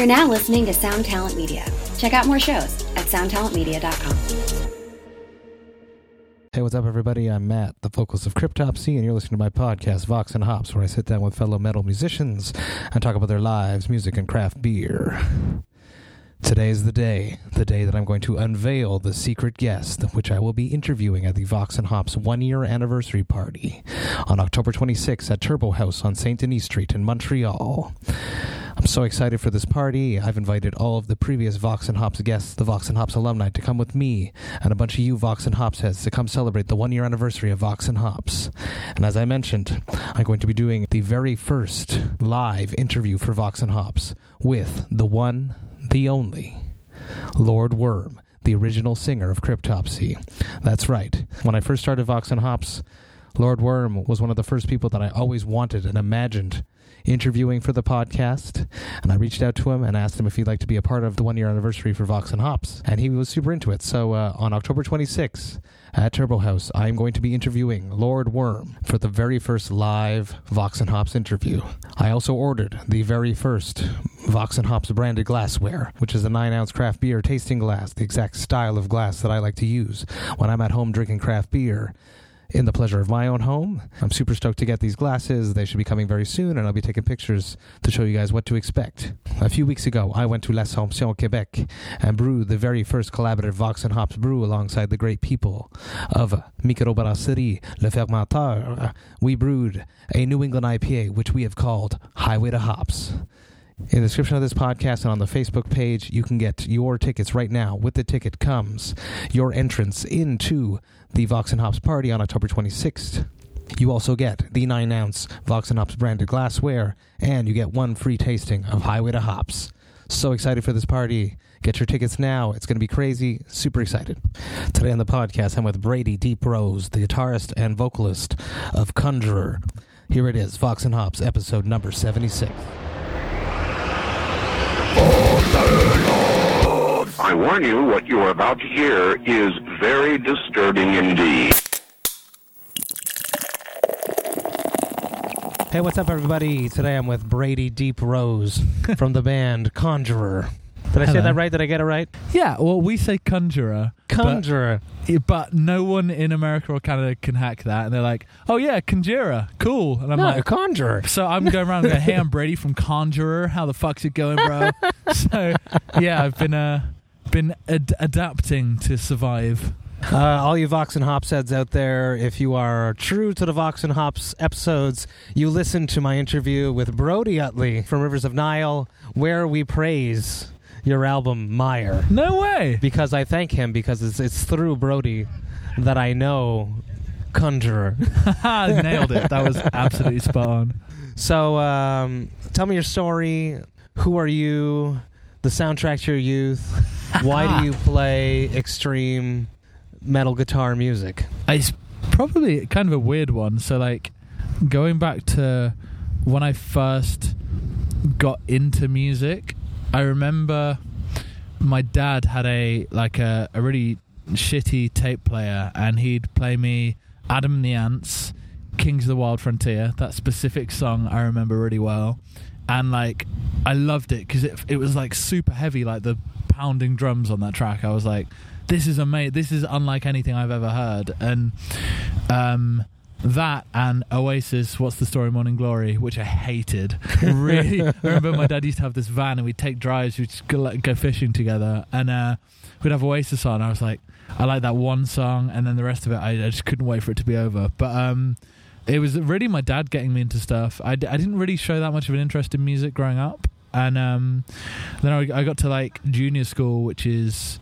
You're now listening to Sound Talent Media. Check out more shows at soundtalentmedia.com. Hey, what's up, everybody? I'm Matt, the vocalist of Cryptopsy, and you're listening to my podcast, Vox and Hops, where I sit down with fellow metal musicians and talk about their lives, music, and craft beer. Today's the day that I'm going to unveil the secret guest, which I will be interviewing at the Vox and Hops one-year anniversary party on October 26th at Turbo House on St. Denis Street in Montreal. I'm so excited for this party. I've invited all of the previous Vox and Hops guests, the Vox and Hops alumni, to come with me and a bunch of you Vox and Hops heads to come celebrate the one-year anniversary of Vox and Hops. And as I mentioned, I'm going to be doing the very first live interview for Vox and Hops with the one, the only, Lord Worm, the original singer of Cryptopsy. That's right. When I first started Vox and Hops, Lord Worm was one of the first people that I always wanted and imagined interviewing for the podcast, and I reached out to him and asked him if he'd like to be a part of the one-year anniversary for Vox and Hops, and he was super into it. So on October 26th at Turbo House, I'm going to be interviewing Lord Worm for the very first live Vox and Hops interview. I also ordered the very first Vox and Hops branded glassware, which is a 9-ounce craft beer tasting glass, the exact style of glass that I like to use when I'm at home drinking craft beer in the pleasure of my own home. I'm super stoked to get these glasses. They should be coming very soon, and I'll be taking pictures to show you guys what to expect. A few weeks ago, I went to L'Assomption, Quebec, and brewed the very first collaborative Vox and Hops brew alongside the great people of Microbrasserie Le Fermentaire. We brewed a New England IPA, which we have called Highway to Hops. In the description of this podcast and on the Facebook page, you can get your tickets right now. With the ticket comes your entrance into the Vox and Hops party on October 26th. You also get the 9-ounce Vox and Hops branded glassware, and you get one free tasting of Highway to Hops. So excited for this party. Get your tickets now. It's going to be crazy. Super excited. Today on the podcast, I'm with Brady Deeprose, the guitarist and vocalist of Conjurer. Here it is, Vox and Hops, episode number 76. I warn you, what you are about to hear is very disturbing indeed. Hey, what's up, everybody? Today I'm with Brady Deeprose from the band Conjurer. Did I say that right? Did I get it right? Yeah, well, we say Conjurer. Conjurer. But no one in America or Canada can hack that. And they're like, oh, yeah, Conjurer. Cool. And I'm like, Conjurer. So I'm going around and going, hey, I'm Brady from Conjurer. How the fuck's it going, bro? So, yeah, I've been adapting to survive. All you Vox and Hops heads out there, if you are true to the Vox and Hops episodes, you listen to my interview with Brody Utley from Rivers of Nile, where we praise your album, Mire. No way! Because I thank him, because it's through Brody that I know Conjurer. Nailed it. That was absolutely spot on. So, tell me your story. Who are you? The soundtrack to your youth. Why do you play extreme metal guitar music? It's probably kind of a weird one. So, like, going back to when I first got into music, I remember my dad had a really shitty tape player, and he'd play me Adam and the Ants, Kings of the Wild Frontier. That specific song I remember really well, and like I loved it because it was like super heavy, like the pounding drums on that track. I was like, this is amazing. This is unlike anything I've ever heard. And that and Oasis, What's the Story Morning Glory, which I hated. Really. I remember my dad used to have this van and we'd take drives, we'd just go fishing together, and we'd have Oasis on. I was like, I like that one song, and then the rest of it, I just couldn't wait for it to be over. But it was really my dad getting me into stuff. I didn't really show that much of an interest in music growing up. And then I got to like junior school, which is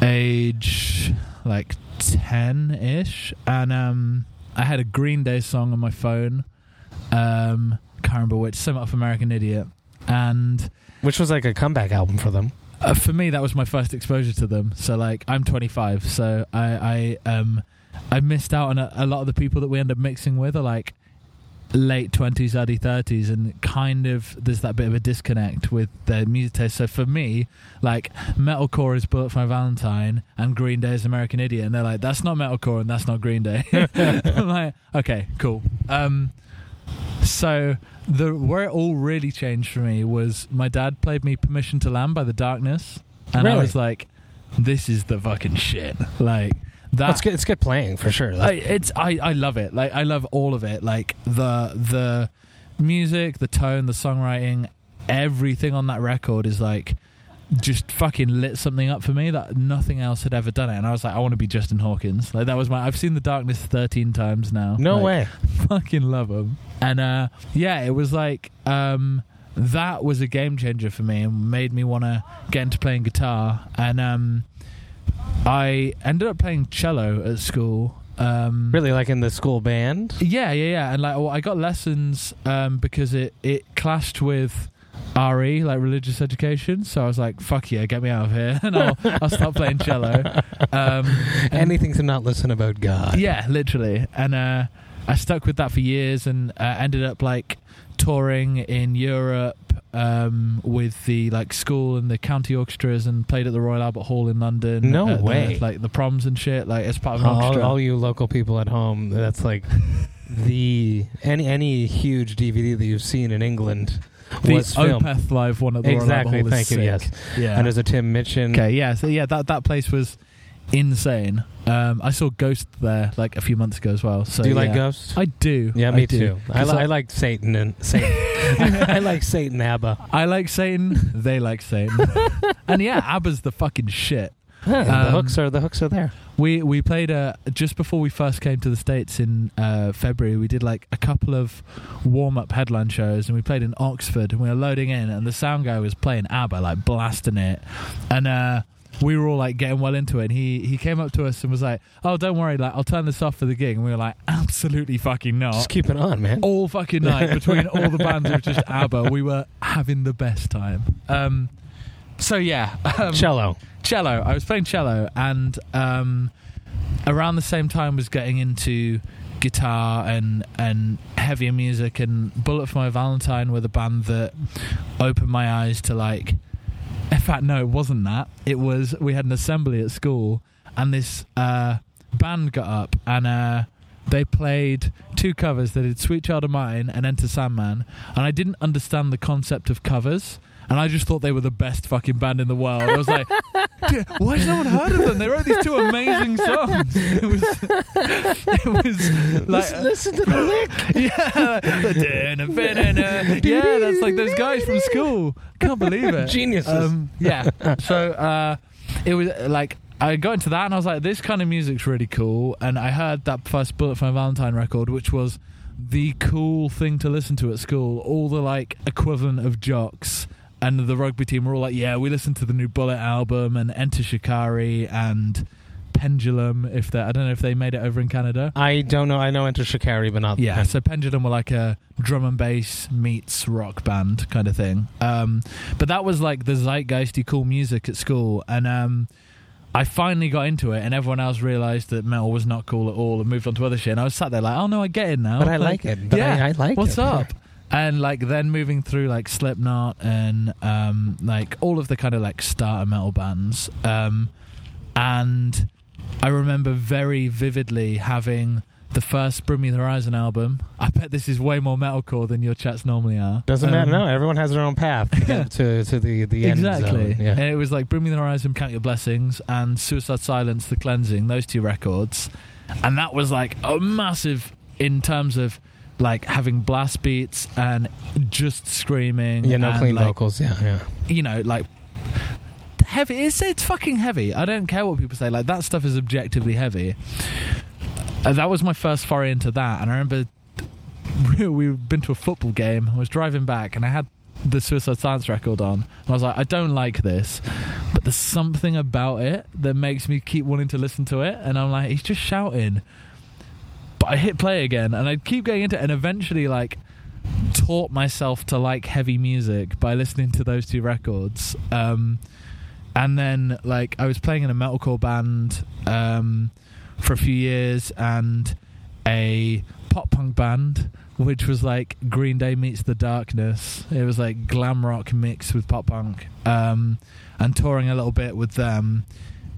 age like 10-ish, and I had a Green Day song on my phone, can't remember which, some off American Idiot, and which was like a comeback album for them. For me, that was my first exposure to them. So like, I'm 25, so I missed out on a lot of the people that we end up mixing with are like late 20s, early 30s, and kind of there's that bit of a disconnect with their music taste. So for me, like, metalcore is Bullet For My Valentine and Green Day is American Idiot, and they're like, that's not metalcore and that's not Green Day. I'm like, okay, cool. So where it all really changed for me was my dad played me Permission to Land by The Darkness. And really? I was like, this is the fucking shit. Like that. Well, it's good playing for sure. I love it. Like I love all of it. Like the music, the tone, the songwriting, everything on that record is like just fucking lit something up for me that nothing else had ever done it. And I was like, I want to be Justin Hawkins. Like that was I've seen The Darkness 13 times now. No way. Fucking love them. And yeah, it was like that was a game changer for me and made me want to get into playing guitar. And I ended up playing cello at school. Really, like in the school band? Yeah. And like, well, I got lessons because it clashed with RE, like religious education. So I was like, fuck yeah, get me out of here. And I'll stop playing cello. Anything to not listen about God. Yeah, literally. And I stuck with that for years and ended up like touring in Europe with the like school and the county orchestras and played at the Royal Albert Hall in London. No way. Like the proms and shit, like as part of an orchestra. All you local people at home, that's like the any huge DVD that you've seen in England. The Opeth Live one at the Royal Albert Hall. Thank you. Sick. Yes. Yeah. And there's a Tim Minchin. Okay. Yeah. So yeah, that place was insane. I saw Ghost there like a few months ago as well. So do you like Ghost? I do. Yeah, me too. I like Satan and Satan. I like Satan. ABBA. I like Satan. They like Satan. And yeah, ABBA's the fucking shit. The hooks are there. We played just before we first came to the States in February. We did like a couple of warm-up headline shows, and we played in Oxford. And we were loading in, and the sound guy was playing ABBA, like blasting it, and we were all like getting well into it. And he came up to us and was like, "Oh, don't worry, like I'll turn this off for the gig." And we were like, "Absolutely fucking not! Just keep it on, man!" All fucking night between all the bands of just ABBA, we were having the best time. So yeah, cello. I was playing cello, and around the same time was getting into guitar and heavier music. And Bullet For My Valentine were the band that opened my eyes to like. In fact, no, it wasn't that. It was we had an assembly at school, and this band got up and they played two covers. They did "Sweet Child of Mine" and "Enter Sandman." And I didn't understand the concept of covers. And I just thought they were the best fucking band in the world. I was like, why has no one heard of them? They wrote these two amazing songs. It was like... Listen to the lick. Yeah. Yeah, that's like those guys from school. Can't believe it. Geniuses. Yeah. So it was like... I got into that and I was like, this kind of music's really cool. And I heard that first Bullet For My Valentine record, which was the cool thing to listen to at school. All the like equivalent of jocks... And the rugby team were all like, yeah, we listened to the new Bullet album and Enter Shikari and Pendulum. I don't know if they made it over in Canada. I don't know. I know Enter Shikari, but not... Yeah, so Pendulum were like a drum and bass meets rock band kind of thing. But that was like the zeitgeisty cool music at school. And I finally got into it, and everyone else realised that metal was not cool at all and moved on to other shit. And I was sat there like, oh, no, I get it now. But I like it. But yeah, I like what's it. What's up? And like then moving through like Slipknot and like all of the kind of like starter metal bands, and I remember very vividly having the first Bring Me the Horizon album. I bet this is way more metalcore than your chats normally are. Doesn't matter. No, everyone has their own path to the end zone. Yeah. And it was like Bring Me the Horizon, Count Your Blessings, and Suicide Silence, The Cleansing. Those two records, and that was like a massive in terms of. Like having blast beats and just screaming. Yeah, no clean like, vocals. Yeah. You know, like heavy. It's fucking heavy. I don't care what people say. Like that stuff is objectively heavy. That was my first foray into that. And I remember we'd been to a football game. I was driving back and I had the Suicide Silence record on. And I was like, I don't like this, but there's something about it that makes me keep wanting to listen to it. And I'm like, he's just shouting. But I hit play again, and I'd keep going into it, and eventually, like, taught myself to like heavy music by listening to those two records. And then, like, I was playing in a metalcore band for a few years, and a pop punk band, which was like Green Day meets The Darkness. It was like glam rock mixed with pop punk, and touring a little bit with them,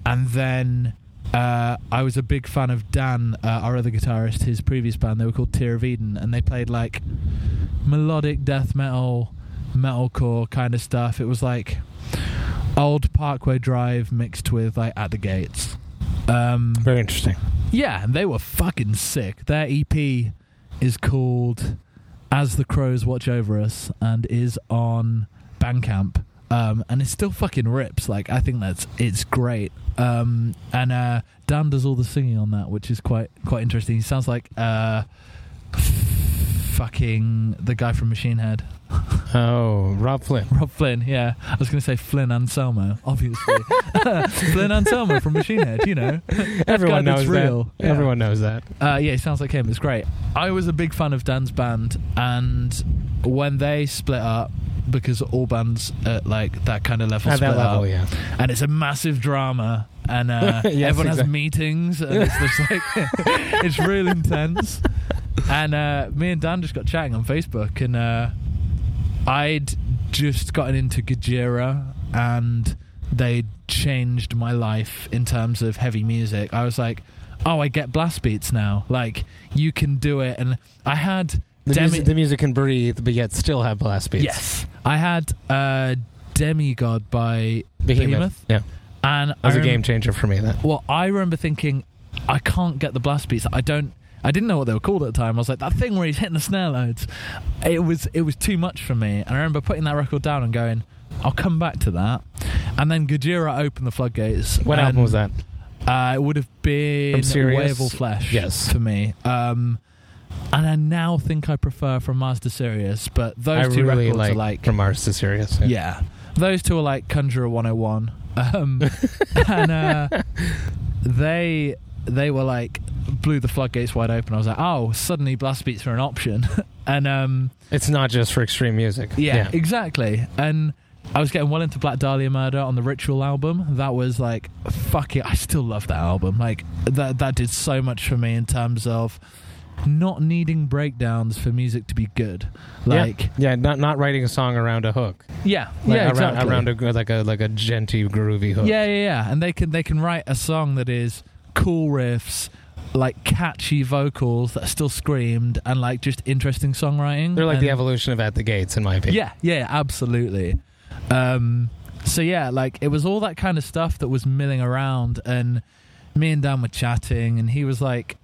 and then I was a big fan of Dan, our other guitarist. His previous band, they were called Tear of Eden, and they played like melodic death metal, metalcore kind of stuff. It was like old Parkway Drive mixed with like At the Gates. Very interesting. Yeah, they were fucking sick. Their EP is called As the Crows Watch Over Us and is on Bandcamp. And it still fucking rips. Like, I think it's great. And Dan does all the singing on that, which is quite interesting. He sounds like fucking the guy from Machine Head. Oh, Rob Flynn. Rob Flynn, yeah. I was going to say Flynn Anselmo, obviously. Flynn Anselmo from Machine Head, you know. Everyone knows real. That. Yeah. Everyone knows that. Yeah, he sounds like him. It's great. I was a big fan of Dan's band, and when they split up, because all bands at like that kind of level at split that level, up, yeah. And it's a massive drama, and yes, everyone exactly. has meetings, and it's just like it's real intense. And me and Dan just got chatting on Facebook, and I'd just gotten into Gojira, and they changed my life in terms of heavy music. I was like, oh, I get blast beats now. Like, you can do it, and I had. The music can breathe, but yet still have blast beats. Yes. I had Demigod by Behemoth. Yeah. And that was a game changer for me. That. Well, I remember thinking, I can't get the blast beats. I didn't know what they were called at the time. I was like, that thing where he's hitting the snare loads. It was too much for me. And I remember putting that record down and going, I'll come back to that. And then Gojira opened the floodgates. What album was that? It would have been Way of All Flesh for me. And I now think I prefer From Mars to Sirius, but those two really records are like... From Mars to Sirius. Yeah. Yeah. Those two are like Conjurer 101. And they were like... blew the floodgates wide open. I was like, oh, suddenly blast beats are an option. And it's not just for extreme music. Yeah, exactly. And I was getting well into Black Dahlia Murder on the Ritual album. That was like, fuck it, I still love that album. Like, that did so much for me in terms of... not needing breakdowns for music to be good, like not writing a song around a hook, exactly. around a genty groovy hook, and they can write a song that is cool riffs, like catchy vocals that are still screamed, and like just interesting songwriting. They're like the evolution of At the Gates, in my opinion. Yeah, absolutely. So yeah, like it was all that kind of stuff that was milling around, and me and Dan were chatting, and he was like,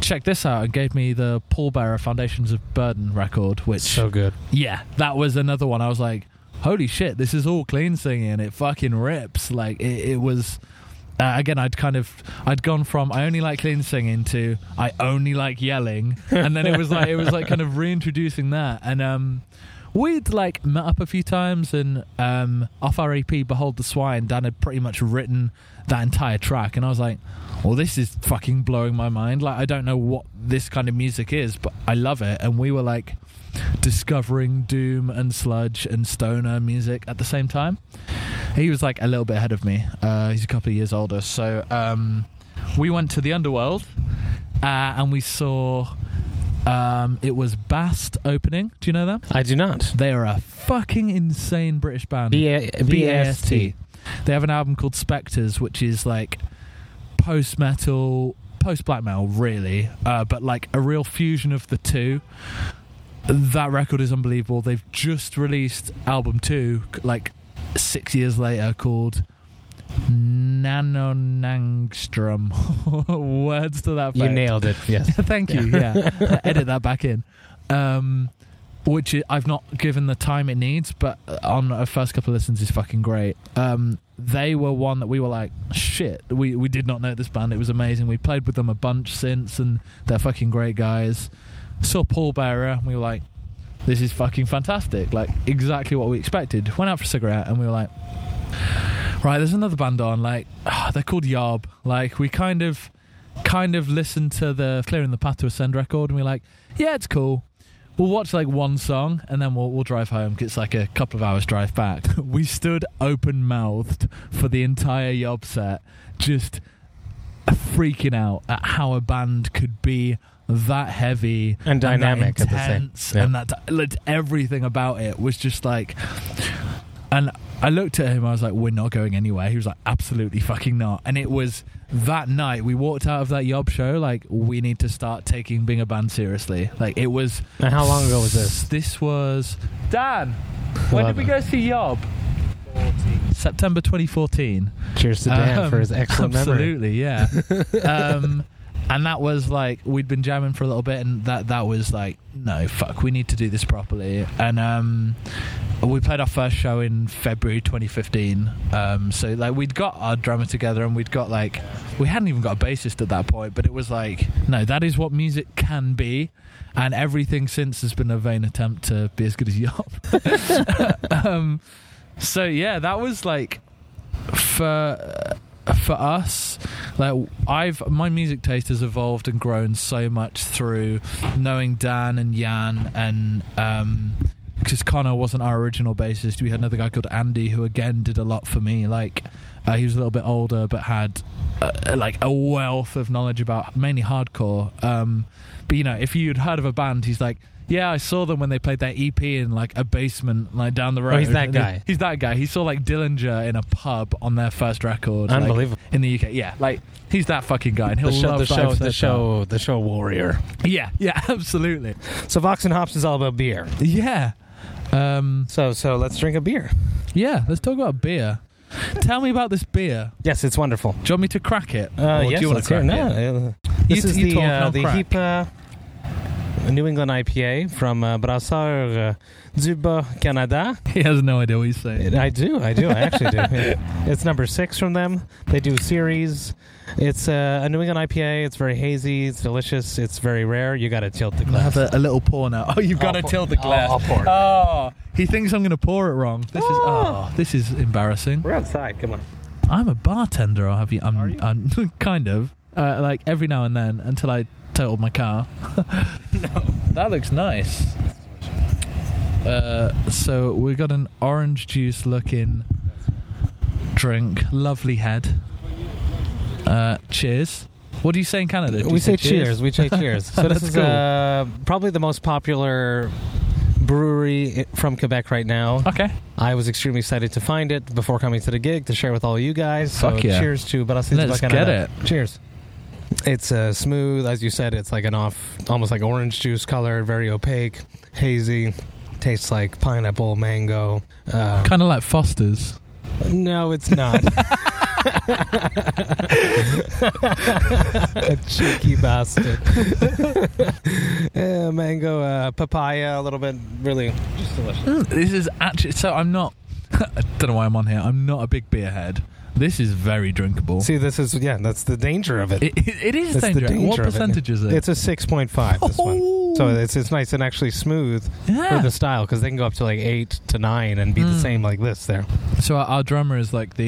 check this out, and gave me the Paul Bearer Foundations of Burden record, which so good. Yeah, that was another one I was like, holy shit, this is all clean singing, it fucking rips. Like it was again, I'd gone from I only like clean singing to I only like yelling, and then it was like kind of reintroducing that. And we'd like met up a few times, and off our EP Behold the Swine, Dan had pretty much written that entire track, and I was like, well, this is fucking blowing my mind. Like, I don't know what this kind of music is, but I love it. And we were like discovering doom and sludge and stoner music at the same time. He was like a little bit ahead of me. He's a couple of years older. So we went to the Underworld, and we saw... it was BAST opening. Do you know them? I do not. They are a fucking insane British band. BAST. They have an album called Spectres, which is like post-metal, post-black metal, really, but like a real fusion of the two. That record is unbelievable. They've just released album 2 like 6 years later called Nanonangstrom. Words to that effect. You nailed it, yes. Thank you, yeah. Edit that back in. Which I've not given the time it needs, but on our first couple of listens is fucking great. They were one that we were like, shit, we did not know this band. It was amazing. We played with them a bunch since, and they're fucking great guys. Saw Paul Bearer, and we were like, this is fucking fantastic. Like, exactly what we expected. Went out for a cigarette, and we were like... right, there's another band on, like, they're called Yob. Like, we kind of listened to the Clearing the Path to Ascend record, and we're like, yeah, it's cool. We'll watch, like, one song, and then we'll drive home, because it's, like, a couple of hours drive back. We stood open-mouthed for the entire Yob set, just freaking out at how a band could be that heavy. And dynamic and that intense, at the same time. Yeah. And that everything about it was just, like... and I looked at him, I was like, we're not going anywhere. He was like, absolutely fucking not. And it was that night we walked out of that Yob show like, we need to start taking being a band seriously. Like, it was... And how long ago was this? This was... Dan, when did we go see Yob? September 2014. Cheers to Dan for his excellent memory. Absolutely, yeah. And that was like, we'd been jamming for a little bit, and that was like, no, fuck, we need to do this properly. And we played our first show in February 2015. So like, we'd got our drummer together, and we'd got like, we hadn't even got a bassist at that point, but it was like, no, that is what music can be. And everything since has been a vain attempt to be as good as Yob. So yeah, that was like, for us, like, my music taste has evolved and grown so much through knowing Dan and Jan, and because Connor wasn't our original bassist, we had another guy called Andy who again did a lot for me. Like, he was a little bit older but had like a wealth of knowledge about mainly hardcore. But you know, if you'd heard of a band, he's like, yeah, I saw them when they played their EP in like a basement like down the road. Oh, he's that guy. He's that guy. He saw like Dillinger in a pub on their first record. Unbelievable. Like, in the UK. Yeah, like, he's that fucking guy, and he'll love the show warrior. Yeah, yeah, absolutely. So Vox and Hops is all about beer. Yeah. So let's drink a beer. Yeah, let's talk about beer. Tell me about this beer. Yes, it's wonderful. Do you want me to crack it? Yes, do you want to crack it? No. This is the HEIPA New England IPA from Brasseur du Bas Canada. He has no idea what he's saying. I do. I actually do. It's number 6 from them. They do series. It's a New England IPA. It's very hazy. It's delicious. It's very rare. You got to tilt the glass. I have a little pour now. Oh, you've got to tilt the glass. I'll pour it. Oh, he thinks I'm going to pour it wrong. This is embarrassing. We're outside. Come on. I'm a bartender. I'll have you. Are you? I'm kind of. Like every now and then until I totaled my car. No. That looks nice. So we got an orange juice looking drink. Lovely head. Cheers. What do you say in Canada? We say cheers. We say cheers. So this is cool. Probably the most popular brewery from Quebec right now. Okay. I was extremely excited to find it before coming to the gig to share with all you guys. So fuck yeah. Cheers to Brasseur du Bas Canada. Let's get it. Cheers. It's smooth, as you said. It's like an almost like orange juice color, very opaque, hazy. Tastes like pineapple, mango. Kind of like Foster's. No, it's not. A cheeky bastard. Mango, papaya, a little bit, really just delicious. This is actually, so I'm not, I don't know why I'm on here. I'm not a big beer head. This is very drinkable. See, this is, yeah, that's the danger of it. It is dangerous. What percentage is it? It's a 6.5, this one. So it's nice and actually smooth for the style, because they can go up to like 8 to 9 and be the same like this there. So our drummer is like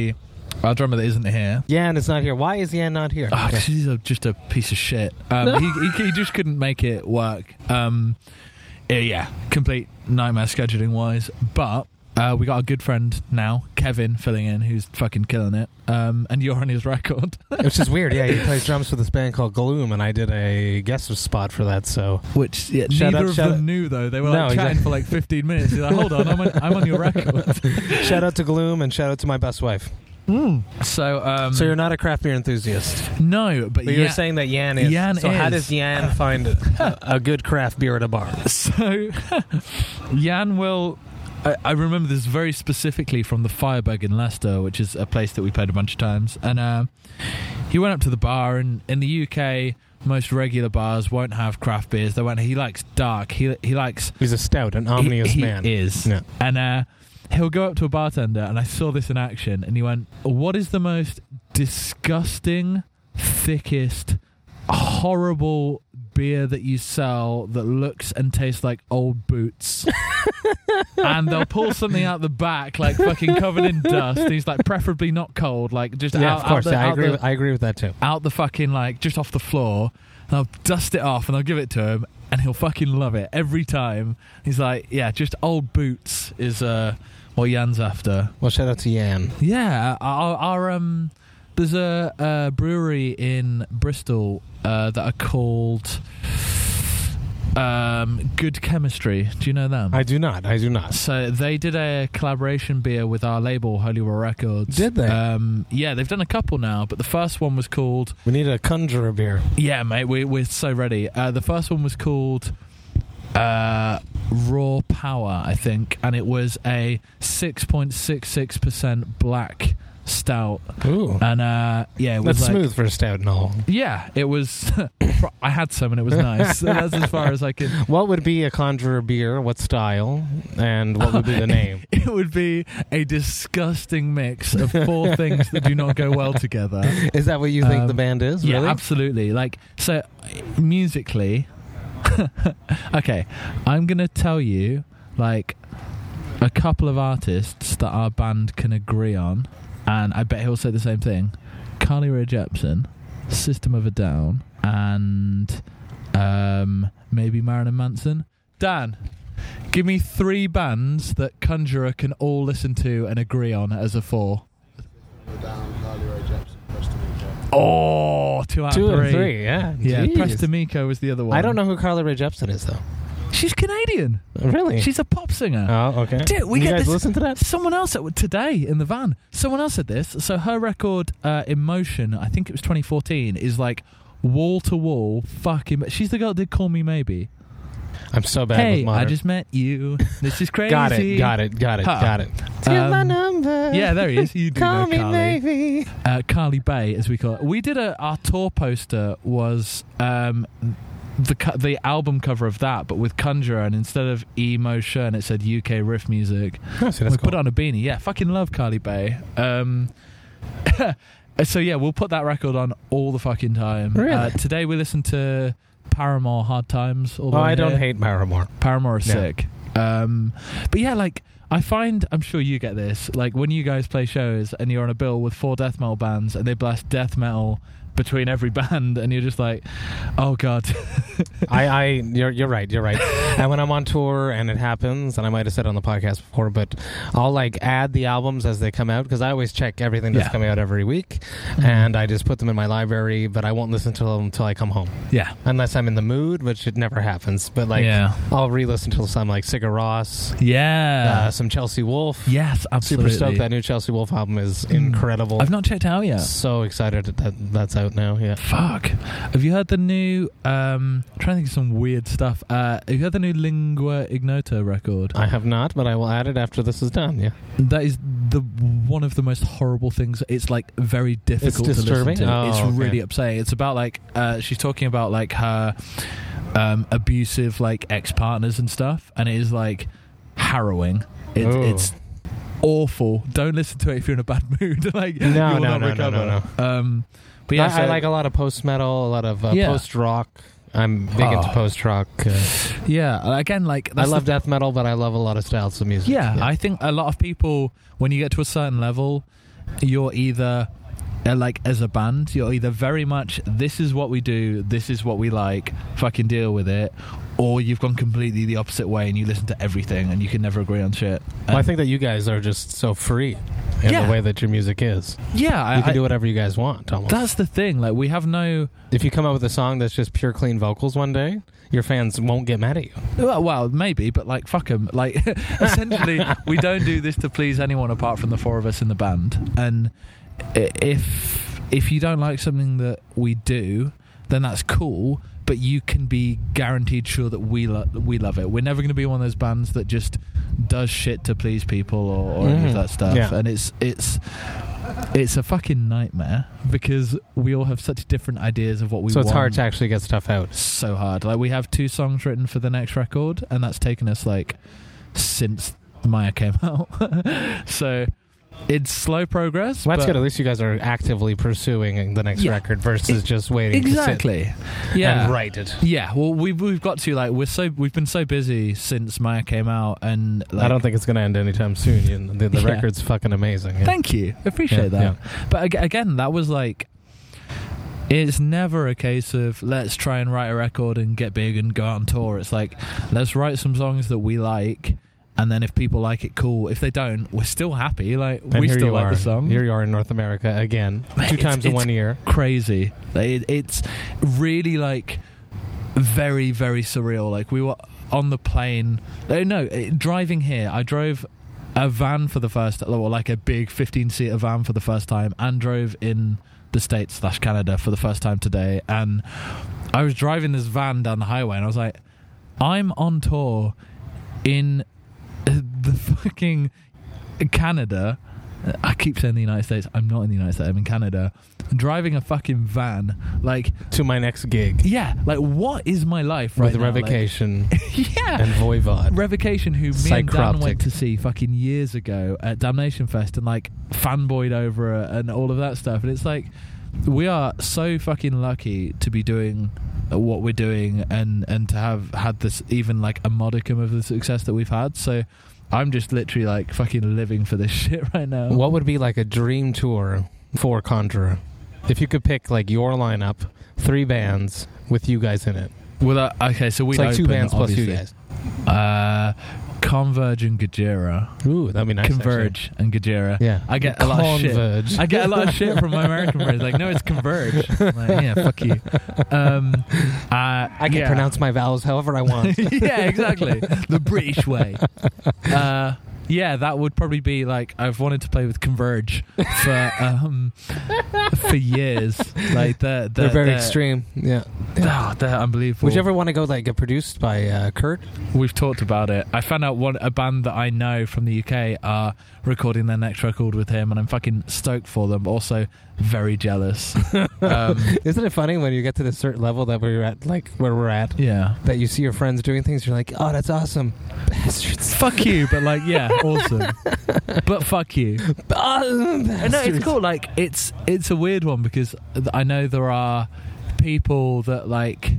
our drummer that isn't here. Jan is not here. Why is Jan not here? Oh, 'cause he's just a piece of shit. He just couldn't make it work. Yeah, complete nightmare scheduling-wise. But... we got a good friend now, Kevin, filling in, who's fucking killing it. And you're on his record. Which is weird, yeah. He plays drums for this band called Gloom, and I did a guest spot for that, so... Which, yeah, neither of them knew, though. They were chatting for like 15 minutes. He's like, hold on, I'm on your record. Shout out to Gloom, and shout out to my best wife. Mm. So you're not a craft beer enthusiast? No, but you're saying that Jan is. How does Jan find a good craft beer at a bar? So, Jan will... I remember this very specifically from the Firebug in Leicester, which is a place that we played a bunch of times. And he went up to the bar, and in the UK, most regular bars won't have craft beers. They won't. He likes dark. He likes. He's a stout, an omnious man. He is. Yeah. And he'll go up to a bartender, and I saw this in action. And he went, "What is the most disgusting, thickest, horrible beer that you sell that looks and tastes like old boots?" And they'll pull something out the back, like fucking covered in dust. And he's like, preferably not cold, like just out. Of course, I agree with that too. Out the fucking, like, just off the floor. And I'll dust it off and I'll give it to him, and he'll fucking love it every time. He's like, yeah, just old boots is what Jan's after. Well, shout out to Jan. Yeah, our there's a brewery in Bristol that are called Good Chemistry. Do you know them? I do not. So they did a collaboration beer with our label, Holy War Records. Did they? Yeah, they've done a couple now, but the first one was called... We need a Conjurer beer. Yeah, mate, we're so ready. The first one was called... Raw Power, I think, and it was a 6.66% black stout. Ooh. And yeah, it was that's like, smooth for a stout and all. Yeah, it was. I had some and it was nice. That's as far as I could. What would be a Conjurer beer? What style? And what would be the name? It would be a disgusting mix of four things that do not go well together. Is that what you think the band is? Really? Yeah, absolutely. Like, so musically. Okay, I'm going to tell you, like, a couple of artists that our band can agree on, and I bet he'll say the same thing. Carly Rae Jepsen, System of a Down, and maybe Marilyn Manson. Dan, give me three bands that Conjurer can all listen to and agree on as a four. System of a Down, Carly Rae Jepsen, Preston. Oh, two out of three, yeah. Yeah, Prestamico was the other one. I don't know who Carly Rae Jepsen is, though. She's Canadian. Really? She's a pop singer. Oh, okay. Dude, you guys listen to that? Someone else, today in the van, someone else said this. So her record, Emotion, I think it was 2014, is like wall-to-wall fucking... She's the girl that did Call Me Maybe. I'm so bad with modern. I just met you. This is crazy. Got it. To my number. Yeah, there he is. You do call know Carly. Me Carly Bay, as we call it. We did our tour poster was the album cover of that, but with Conjurer, and instead of Emotion, it said UK riff music. Oh, so that's cool. Put on a beanie. Yeah, fucking love Carly Bay. So yeah, we'll put that record on all the fucking time. Really? Today we listened to... Paramore, Hard Times. All the way I don't hate Paramore. Paramore is sick. But yeah, like, I find, I'm sure you get this, like, when you guys play shows and you're on a bill with four death metal bands and they blast death metal between every band and you're just like, oh, God. You're right. And when I'm on tour and it happens, and I might have said it on the podcast before, but I'll, like, add the albums as they come out because I always check everything that's coming out every week, and I just put them in my library, but I won't listen to them until I come home. Yeah. Unless I'm in the mood, which it never happens. But, like, I'll re-listen to some, like, Sigur Rós. Yeah. Some Chelsea Wolfe. Yes, absolutely. Super stoked. That new Chelsea Wolfe album is incredible. I've not checked out yet. So excited that that's out now, yeah. Fuck. Have you heard the new... I'm trying to think of some weird stuff. Have you heard the new Lingua Ignota record? I have not, but I will add it after this is done, yeah. That is one of the most horrible things. It's, like, very difficult to listen to. Oh, it's really upsetting. It's about, like... she's talking about, like, her abusive, like, ex-partners and stuff, and it is, like, harrowing. It's awful. Don't listen to it if you're in a bad mood. Like, no. But yeah, I like a lot of post-metal, a lot of post-rock. I'm big into post-rock. Yeah, again, like... I love death metal, but I love a lot of styles of music. Yeah, I think a lot of people, when you get to a certain level, you're either, like, as a band, you're either very much, this is what we do, this is what we like, fucking deal with it, or you've gone completely the opposite way and you listen to everything and you can never agree on shit. Well, I think that you guys are just so free in the way that your music is. Yeah. You can do whatever you guys want, almost. That's the thing. Like, we have no... If you come up with a song that's just pure, clean vocals one day, your fans won't get mad at you. Well, maybe, but, like, fuck them. Like, essentially, we don't do this to please anyone apart from the four of us in the band. And if you don't like something that we do, then that's cool, but you can be guaranteed sure that we love it. We're never going to be one of those bands that just does shit to please people or any of that stuff. Yeah. And it's a fucking nightmare because we all have such different ideas of what we want. So it's hard to actually get stuff out. So hard. Like, we have two songs written for the next record, and that's taken us, like, since Maya came out. So... It's slow progress. Well, that's good. At least you guys are actively pursuing the next record versus just waiting to sit and write it. Yeah. Well, we've got to, like, we've been so busy since Maya came out, and, like, I don't think it's going to end anytime soon. The record's fucking amazing. Yeah. Thank you. Appreciate that. Yeah. But again, that was like, it's never a case of let's try and write a record and get big and go out on tour. It's like, let's write some songs that we like. And then if people like it, cool. If they don't, we're still happy. Like, and we still like the song. Here you are in North America again, two times in 1 year. Crazy. It's really, like, very, very surreal. Like, we were on the plane. Driving here, I drove a van for the first, or like a big 15-seater van for the first time, and drove in the States / Canada for the first time today. And I was driving this van down the highway, and I was like, I'm on tour in the fucking Canada. I keep saying the United States. I'm not in the United States. I'm in Canada. Driving a fucking van, like, to my next gig. Yeah, like, what is my life right with now? With Revocation, like, yeah, and Voivod. Revocation, who me and Dan went to see fucking years ago at Damnation Fest, and like fanboyed over it and all of that stuff. And it's like, we are so fucking lucky to be doing what we're doing, and to have had this, even like a modicum of the success that we've had. So I'm just literally like fucking living for this shit right now. What would be like a dream tour for Conjurer? If you could pick like your lineup, 3 bands with you guys in it. Well, okay, so we like 2 bands obviously. Plus you guys. Converge and Gojira. Ooh, that'd be nice. Converge actually. And Gojira. Yeah, I get a lot of shit. I get a lot of shit from my American friends. Like, no, it's Converge. I'm like, yeah, fuck you. I can pronounce my vowels however I want. Yeah, exactly. The British way. Yeah, that would probably be like, I've wanted to play with Converge for years. Like, they're very extreme. Yeah, oh, they're unbelievable. Would you ever want to go like get produced by Kurt? We've talked about it. I found out a band that I know from the UK are recording their next record with him, and I'm fucking stoked for them. Also, very jealous. Isn't it funny when you get to this certain level that we're at, like where we're at? Yeah, that you see your friends doing things, you're like, oh, that's awesome, bastards. Fuck you, but like, yeah. Awesome. But fuck you. No, it's cool. Like, it's a weird one because I know there are people that, like,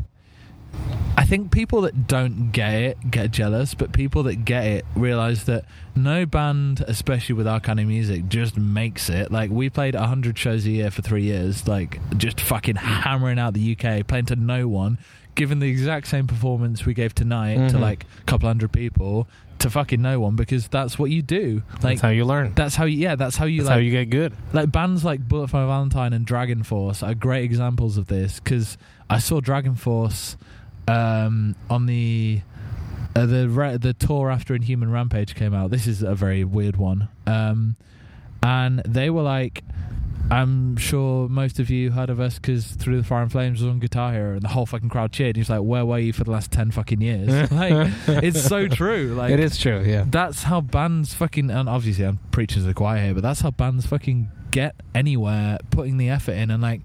I think people that don't get it get jealous, but people that get it realize that no band, especially with our kind of music, just makes it. Like, we played 100 shows a year for 3 years, like, just fucking hammering out the UK, playing to no one, giving the exact same performance we gave tonight to like a couple hundred people, to fucking no one, because that's what you do. Like, that's how you learn. That's how you, yeah, that's how you, that's like, how you get good. Like, bands like Bullet For My Valentine and Dragon Force are great examples of this, because I saw Dragon Force on the tour after Inhuman Rampage came out. This is a very weird one. And they were like, I'm sure most of you heard of us because Through the Fire and Flames was on Guitar Hero, and the whole fucking crowd cheered. He's like, where were you for the last 10 fucking years? Like, it's so true. Like, it is true, yeah. That's how bands fucking, and obviously I'm preaching to the choir here, but that's how bands fucking get anywhere, putting the effort in. And like,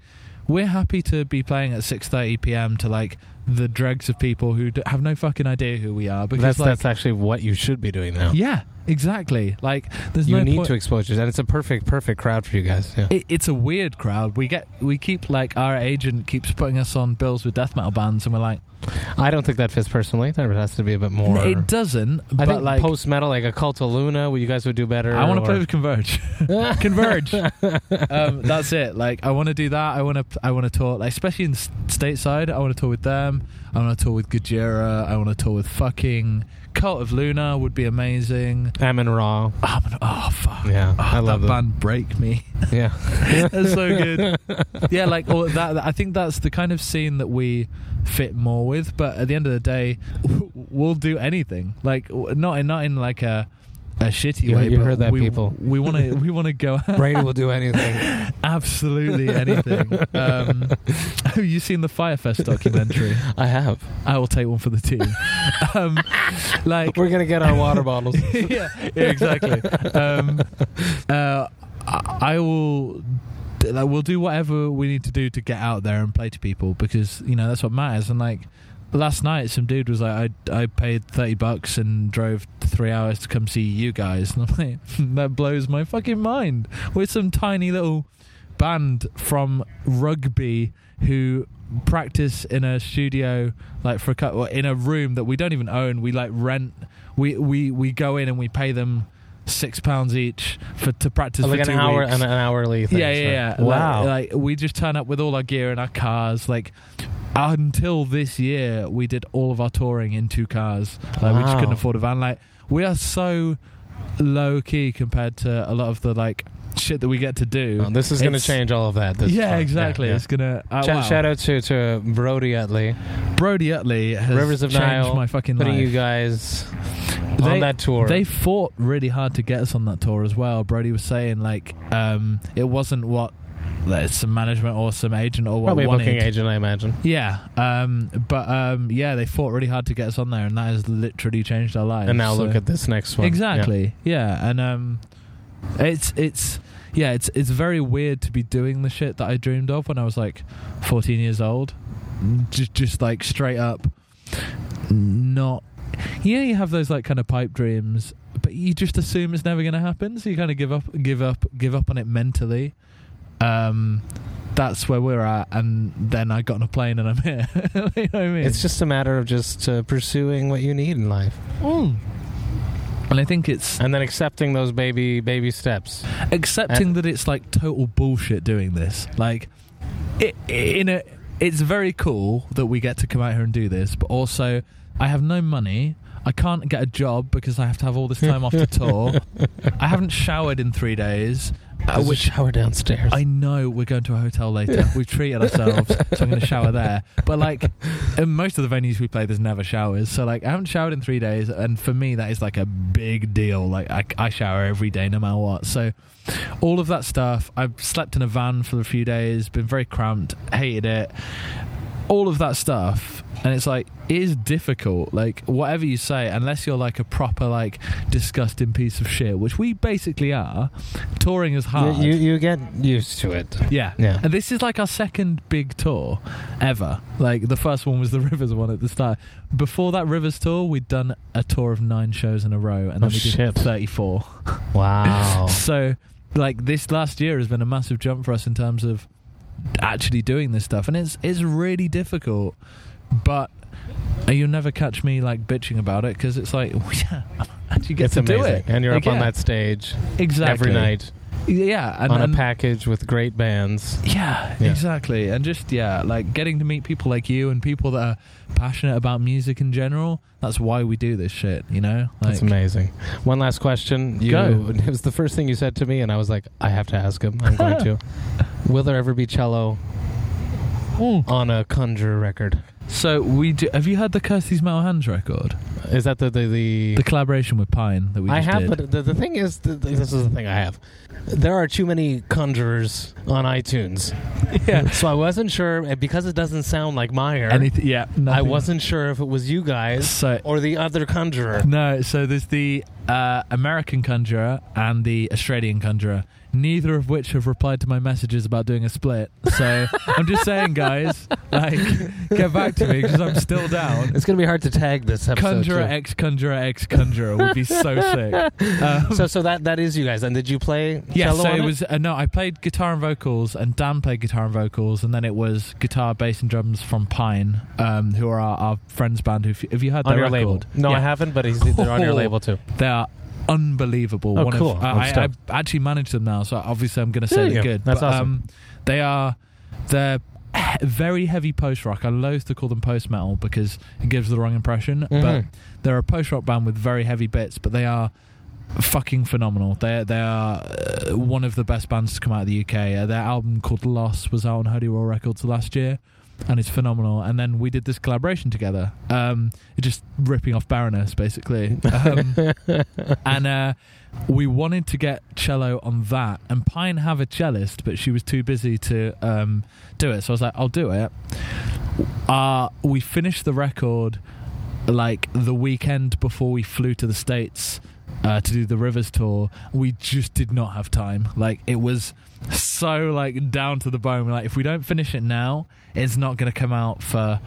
we're happy to be playing at 6:30 p.m. to like the dregs of people who have no fucking idea who we are. Because that's actually what you should be doing now. Yeah, exactly. Like, there's you no need to expose yourself, and it's a perfect crowd for you guys. Yeah. It's a weird crowd. We keep like, our agent keeps putting us on bills with death metal bands, and we're like, I don't think that fits personally. There has to be a bit more. It doesn't. But I think like, post metal, like a Cult of Luna, where you guys would do better. I want to play with Converge. Converge. That's it. Like, I want to do that. I want to tour, like, especially in stateside. I want to tour with them. I want to tour with Gojira. I want to tour with fucking Cult of Luna would be amazing. Amon-Ra. Oh, fuck. Yeah, I love that band. Break Me. Yeah, that's so good. Yeah, like all that. I think that's the kind of scene that we fit more with. But at the end of the day, we'll do anything. Like, not in like a shitty way. You but heard that, people. We want to go. Brady will do anything. Absolutely anything. Have you seen the Firefest documentary? I have. I will take one for the team. Like, we're gonna get our water bottles. yeah, exactly. I will. Like, we'll do whatever we need to do to get out there and play to people, because you know that's what matters. And like, last night, some dude was like, I paid $30 and drove 3 hours to come see you guys. And I'm like, that blows my fucking mind. We're some tiny little band from Rugby who practice in a studio, like for in a room that we don't even own. We like rent. We go in and we pay them £6 each for practice like for 2 weeks. An hourly thing. Yeah. Wow. Like, we just turn up with all our gear and our cars. Like, until this year, we did all of our touring in 2 cars. Like, wow. We just couldn't afford a van. Like, we are so low key compared to a lot of the like shit that we get to do. Oh, this is going to change all of that. Exactly. Yeah, yeah. It's going to shout out to Brody Utley. Brody Utley has Rivers of Nile, changed my fucking life. Putting you guys on that tour. They fought really hard to get us on that tour as well. Brody was saying like it wasn't what some management or some agent or what. Probably a booking agent, I imagine. Yeah. But they fought really hard to get us on there, and that has literally changed our lives. And now look at this next one. Exactly. Yeah. And it's very weird to be doing the shit that I dreamed of when I was like 14 years old. Just like straight up not. Yeah, you have those like kind of pipe dreams, but you just assume it's never going to happen, so you kind of give up on it mentally. That's where we're at, and then I got on a plane and I'm here. You know what I mean? It's just a matter of just pursuing what you need in life. Mm. And I think it's... And then accepting those baby steps. Accepting that it's like total bullshit doing this. Like, it's very cool that we get to come out here and do this, but also I have no money. I can't get a job because I have to have all this time off to tour. I haven't showered in 3 days. There's a shower downstairs. I know, we're going to a hotel later. We've treated ourselves, so I'm going to shower there. But like, in most of the venues we play, there's never showers. So like, I haven't showered in 3 days, and for me, that is like a big deal. Like, I shower every day, no matter what. So all of that stuff. I've slept in a van for a few days, been very cramped, hated it. All of that stuff, and it's like, it is difficult. Like, whatever you say, unless you're like a proper like disgusting piece of shit, which we basically are, touring is hard. You get used to it. Yeah. And this is like our second big tour ever. Like, the first one was the Rivers one at the start. Before that Rivers tour, we'd done a tour of 9 shows in a row, and then we did 34. Wow. So like, this last year has been a massive jump for us in terms of actually doing this stuff, and it's really difficult, but you'll never catch me like bitching about it, because it's like, I actually get to do it, and you're up on that stage every night, and a package with great bands, exactly, and just like getting to meet people like you and people that are passionate about music in general. That's why we do this shit, you know? Like, that's amazing. One last question. It was the first thing you said to me, and I was like, I have to ask him. I'm going to. Will there ever be cello on a Conjurer record? So we do. Have you heard the Kirsty's Metal Hands record? Is that the collaboration with Pine that we just did? But the thing is, this is the thing I have. There are too many Conjurers on iTunes. Yeah. So I wasn't sure, because it doesn't sound like Meyer. I wasn't sure if it was you guys or the other Conjurer. No. So there's the American Conjurer and the Australian Conjurer. Neither of which have replied to my messages about doing a split. So I'm just saying, guys, like, get back to me, because I'm still down. It's going to be hard to tag this episode. Conjurer X, Conjurer X, Conjurer would be so sick. So that is you guys. And did you play cello on it? No, I played guitar and vocals, and Dan played guitar and vocals, and then it was guitar, bass, and drums from Pine, who are our friends band. Have you heard their record? Label? No, I haven't, but they're on your label too. They are unbelievable. Oh, cool. I actually manage them now, so obviously I'm going to say they're good. That's awesome. They're very heavy post-rock. I loathe to call them post-metal because it gives the wrong impression, but they're a post-rock band with very heavy bits, but they are fucking phenomenal. They are one of the best bands to come out of the UK. Their album called Lost was out on Holy War Records last year, and it's phenomenal. And then we did this collaboration together, just ripping off Baroness basically, and we wanted to get cello on that, and Pine have a cellist, but she was too busy to do it, so I was like, I'll do it. We finished the record like the weekend before we flew to the States to do the Rivers tour. We just did not have time. Like, it was so like down to the bone. We're like, if we don't finish it now, it's not going to come out for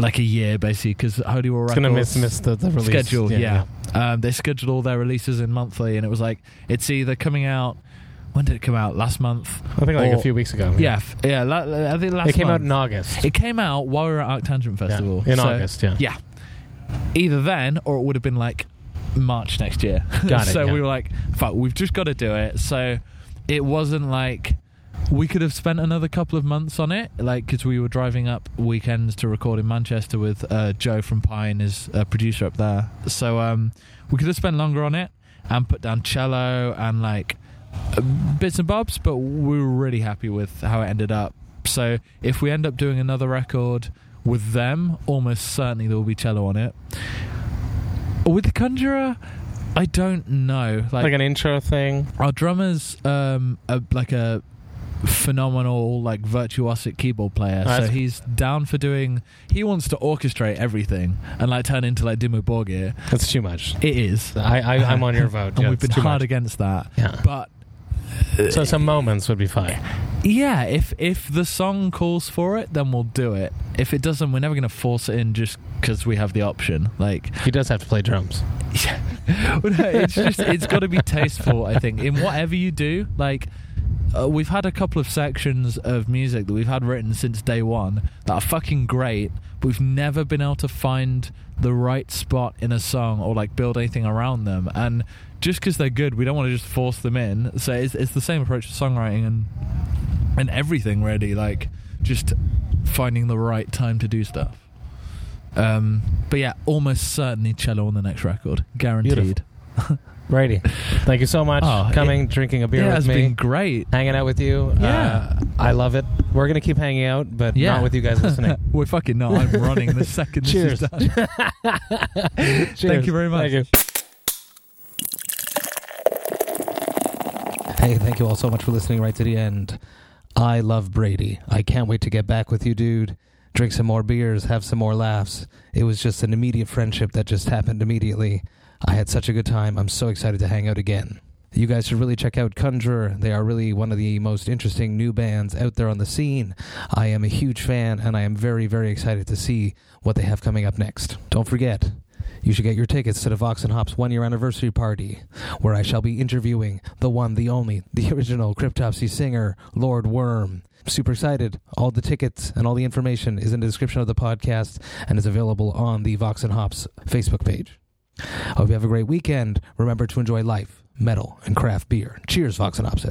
like a year basically, because Holy War Records going to miss the release schedule. They scheduled all their releases in monthly, and it was like, it's either coming out. When did it come out? Last month? I think like a few weeks ago. I think last month. It came out in August. It came out while we were at Arctangent Festival. August. Yeah. Either then, or it would have been like March next year. Got it. So we were like, fuck, we've just got to do it. So it wasn't like we could have spent another couple of months on it, like, because we were driving up weekends to record in Manchester with Joe from Pine, his producer up there. So we could have spent longer on it, and put down cello and like bits and bobs, but we were really happy with how it ended up. So if we end up doing another record with them, almost certainly there will be cello on it. With the Conjurer, I don't know. Like an intro thing? Our drummer's like a phenomenal, like, virtuosic keyboard player. Oh, so he's down for doing... He wants to orchestrate everything and, like, turn into, like, Dimmu Borgir. That's too much. It is. I'm on your vote. And yeah, we've been hard against that. Yeah. But... So some moments would be fine. Yeah, if the song calls for it, then we'll do it. If it doesn't, we're never going to force it in just because we have the option. Like, he does have to play drums. Yeah. It's just, it's got to be tasteful, I think, in whatever you do. Like, we've had a couple of sections of music that we've had written since day one that are fucking great, but we've never been able to find the right spot in a song or, like, build anything around them. And just because they're good, we don't want to just force them in. So it's the same approach to songwriting and everything, really. Like, just finding the right time to do stuff. But yeah, almost certainly cello on the next record, guaranteed. Beautiful. Brady, thank you so much for coming, drinking a beer with me. It's been great. Hanging out with you. Yeah. I love it. We're going to keep hanging out, but not with you guys listening. We're fucking not. I'm running the second Cheers. This is done. Cheers. Thank you very much. Thank you. Hey, thank you all so much for listening right to the end. I love Brady. I can't wait to get back with you, dude. Drink some more beers, have some more laughs. It was just an immediate friendship that just happened immediately. I had such a good time. I'm so excited to hang out again. You guys should really check out Conjurer. They are really one of the most interesting new bands out there on the scene. I am a huge fan, and I am very, very excited to see what they have coming up next. Don't forget, you should get your tickets to the Vox and Hops 1-year anniversary party, where I shall be interviewing the one, the only, the original Cryptopsy singer, Lord Worm. Super excited. All the tickets and all the information is in the description of the podcast and is available on the Vox and Hops Facebook page. I hope you have a great weekend. Remember to enjoy life, metal, and craft beer. Cheers, Vox and Hops.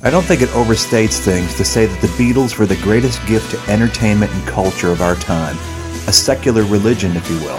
I don't think it overstates things to say that the Beatles were the greatest gift to entertainment and culture of our time, a secular religion, if you will,